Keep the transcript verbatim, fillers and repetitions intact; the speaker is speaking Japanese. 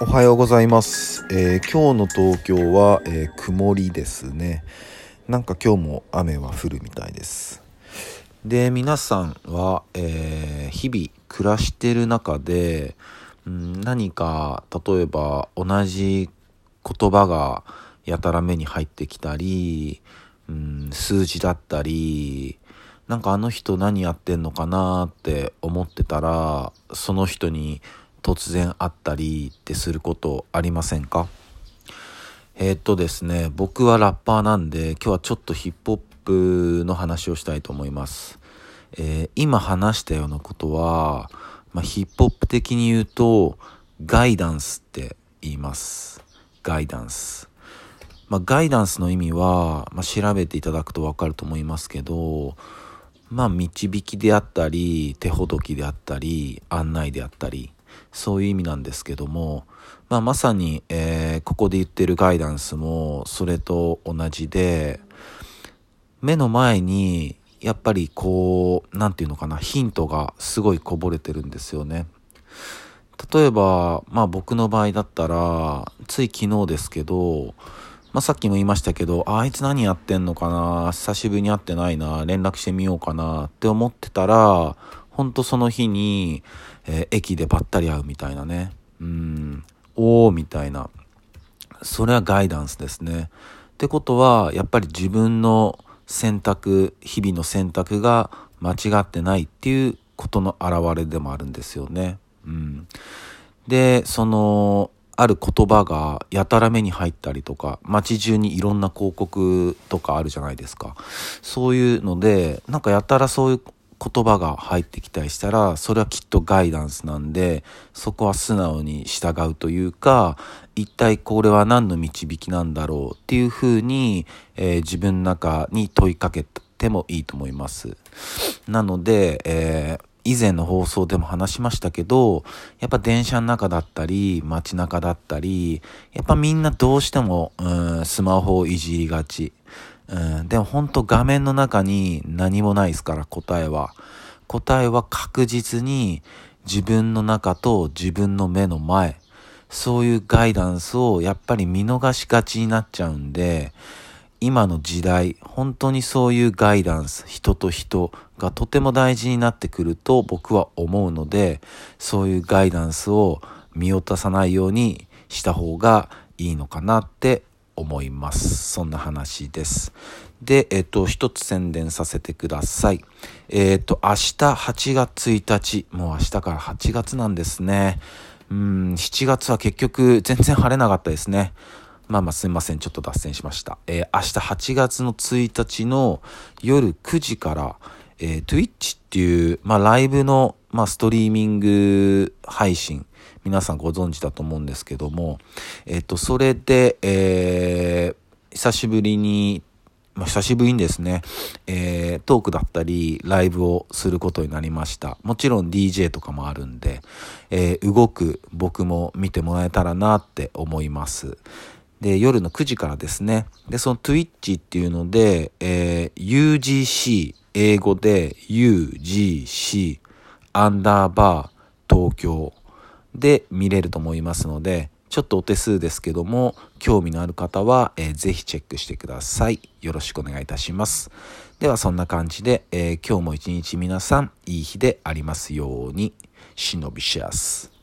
おはようございます、えー、今日の東京は、えー、曇りですね。なんか今日も雨は降るみたいです。で、皆さんは、えー、日々暮らしてる中で、うん、何か例えば同じ言葉がやたら目に入ってきたり、うん、数字だったり、なんかあの人何やってんのかなって思ってたらその人に突然会ったりってすることありませんか？えー、っとですね、僕はラッパーなんで今日はちょっとヒップホップの話をしたいと思います。えー、今話したようなことは、まあ、ヒップホップ的に言うとガイダンスって言います。ガイダンス。まあ、ガイダンスの意味は、まあ、調べていただくと分かると思いますけど、まあ、導きであったり手ほどきであったり案内であったりそういう意味なんですけども、まあ、まさに、えー、ここで言ってるガイダンスもそれと同じで、目の前にやっぱりこう、なんていうのかな、ヒントがすごいこぼれてるんですよね。例えば、まあ、僕の場合だったらつい昨日ですけど、まあ、さっきも言いましたけど、 あ, あいつ何やってんのかな、久しぶりに会ってないな、連絡してみようかなって思ってたら、ほんとその日に、えー、駅でばったり会うみたいなね。うーん、おーみたいな。それはガイダンスですね。ってことはやっぱり自分の選択、日々の選択が間違ってないっていうことの表れでもあるんですよね。うん、で、そのある言葉がやたら目に入ったりとか、街中にいろんな広告とかあるじゃないですか。そういうので、なんかやたらそういう言葉が入ってきたりしたら、それはきっとガイダンスなんで、そこは素直に従うというか、一体これは何の導きなんだろうっていうふうに、えー、自分の中に問いかけてもいいと思います。なので、えー以前の放送でも話しましたけど、やっぱ電車の中だったり街中だったり、やっぱみんなどうしてもうんスマホをいじりがち。うんでも本当画面の中に何もないですから、答えは答えは確実に自分の中と自分の目の前、そういうガイダンスをやっぱり見逃しがちになっちゃうんで、今の時代本当にそういうガイダンス、人と人がとても大事になってくると僕は思うので、そういうガイダンスを見落とさないようにした方がいいのかなって思います。そんな話です。で、えっと一つ宣伝させてください。えっと明日はちがつついたち、もう明日からはちがつなんですね。うーんしちがつは結局全然晴れなかったですね。まあまあすいません、ちょっと脱線しました。えー、明日はちがつのついたちの夜くじから、えー、Twitch っていう、まあライブの、まあストリーミング配信、皆さんご存知だと思うんですけども、えっと、それで、えー、久しぶりに、まあ、久しぶりにですね、えー、トークだったりライブをすることになりました。もちろん ディージェー とかもあるんで、えー、動く僕も見てもらえたらなって思います。で、夜のくじからですね。で、その Twitch っていうので、えー、ユージーシー、英語で ユージーシー アンダーバー東京で見れると思いますので、ちょっとお手数ですけども、興味のある方は、えー、ぜひチェックしてください。よろしくお願いいたします。ではそんな感じで、えー、今日も一日皆さんいい日でありますように。忍びシェアス。